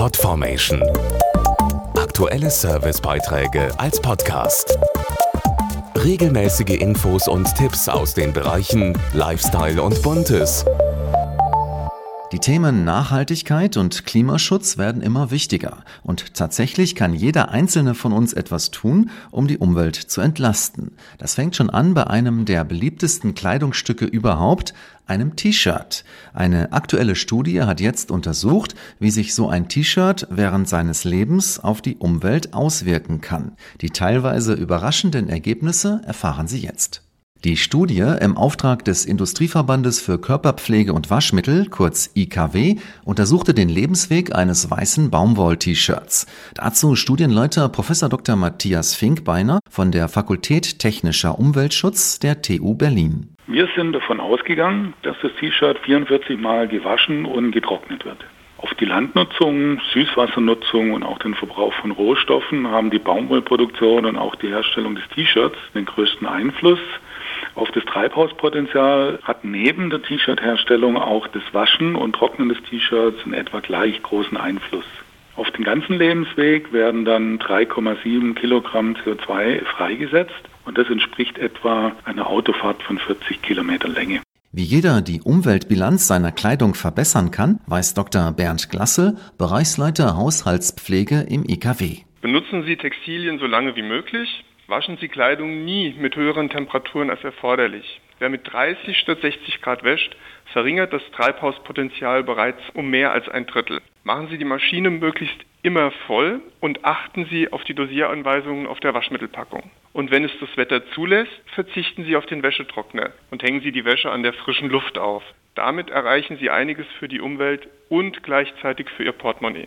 Podformation. Aktuelle Servicebeiträge als Podcast. Regelmäßige Infos und Tipps aus den Bereichen Lifestyle und Buntes. Die Themen Nachhaltigkeit und Klimaschutz werden immer wichtiger und tatsächlich kann jeder Einzelne von uns etwas tun, um die Umwelt zu entlasten. Das fängt schon an bei einem der beliebtesten Kleidungsstücke überhaupt, einem T-Shirt. Eine aktuelle Studie hat jetzt untersucht, wie sich so ein T-Shirt während seines Lebens auf die Umwelt auswirken kann. Die teilweise überraschenden Ergebnisse erfahren Sie jetzt. Die Studie im Auftrag des Industrieverbandes für Körperpflege und Waschmittel, kurz IKW, untersuchte den Lebensweg eines weißen Baumwoll-T-Shirts. Dazu Studienleiter Prof. Dr. Matthias Finkbeiner von der Fakultät Technischer Umweltschutz der TU Berlin. Wir sind davon ausgegangen, dass das T-Shirt 44 Mal gewaschen und getrocknet wird. Auf die Landnutzung, Süßwassernutzung und auch den Verbrauch von Rohstoffen haben die Baumwollproduktion und auch die Herstellung des T-Shirts den größten Einfluss. Auf das Treibhauspotenzial hat neben der T-Shirt-Herstellung auch das Waschen und Trocknen des T-Shirts einen etwa gleich großen Einfluss. Auf den ganzen Lebensweg werden dann 3,7 Kilogramm CO2 freigesetzt und das entspricht etwa einer Autofahrt von 40 Kilometer Länge. Wie jeder die Umweltbilanz seiner Kleidung verbessern kann, weiß Dr. Bernd Glasse, Bereichsleiter Haushaltspflege im IKW. Benutzen Sie Textilien so lange wie möglich. Waschen Sie Kleidung nie mit höheren Temperaturen als erforderlich. Wer mit 30 statt 60 Grad wäscht, verringert das Treibhauspotenzial bereits um mehr als 1/3. Machen Sie die Maschine möglichst immer voll und achten Sie auf die Dosieranweisungen auf der Waschmittelpackung. Und wenn es das Wetter zulässt, verzichten Sie auf den Wäschetrockner und hängen Sie die Wäsche an der frischen Luft auf. Damit erreichen Sie einiges für die Umwelt und gleichzeitig für Ihr Portemonnaie.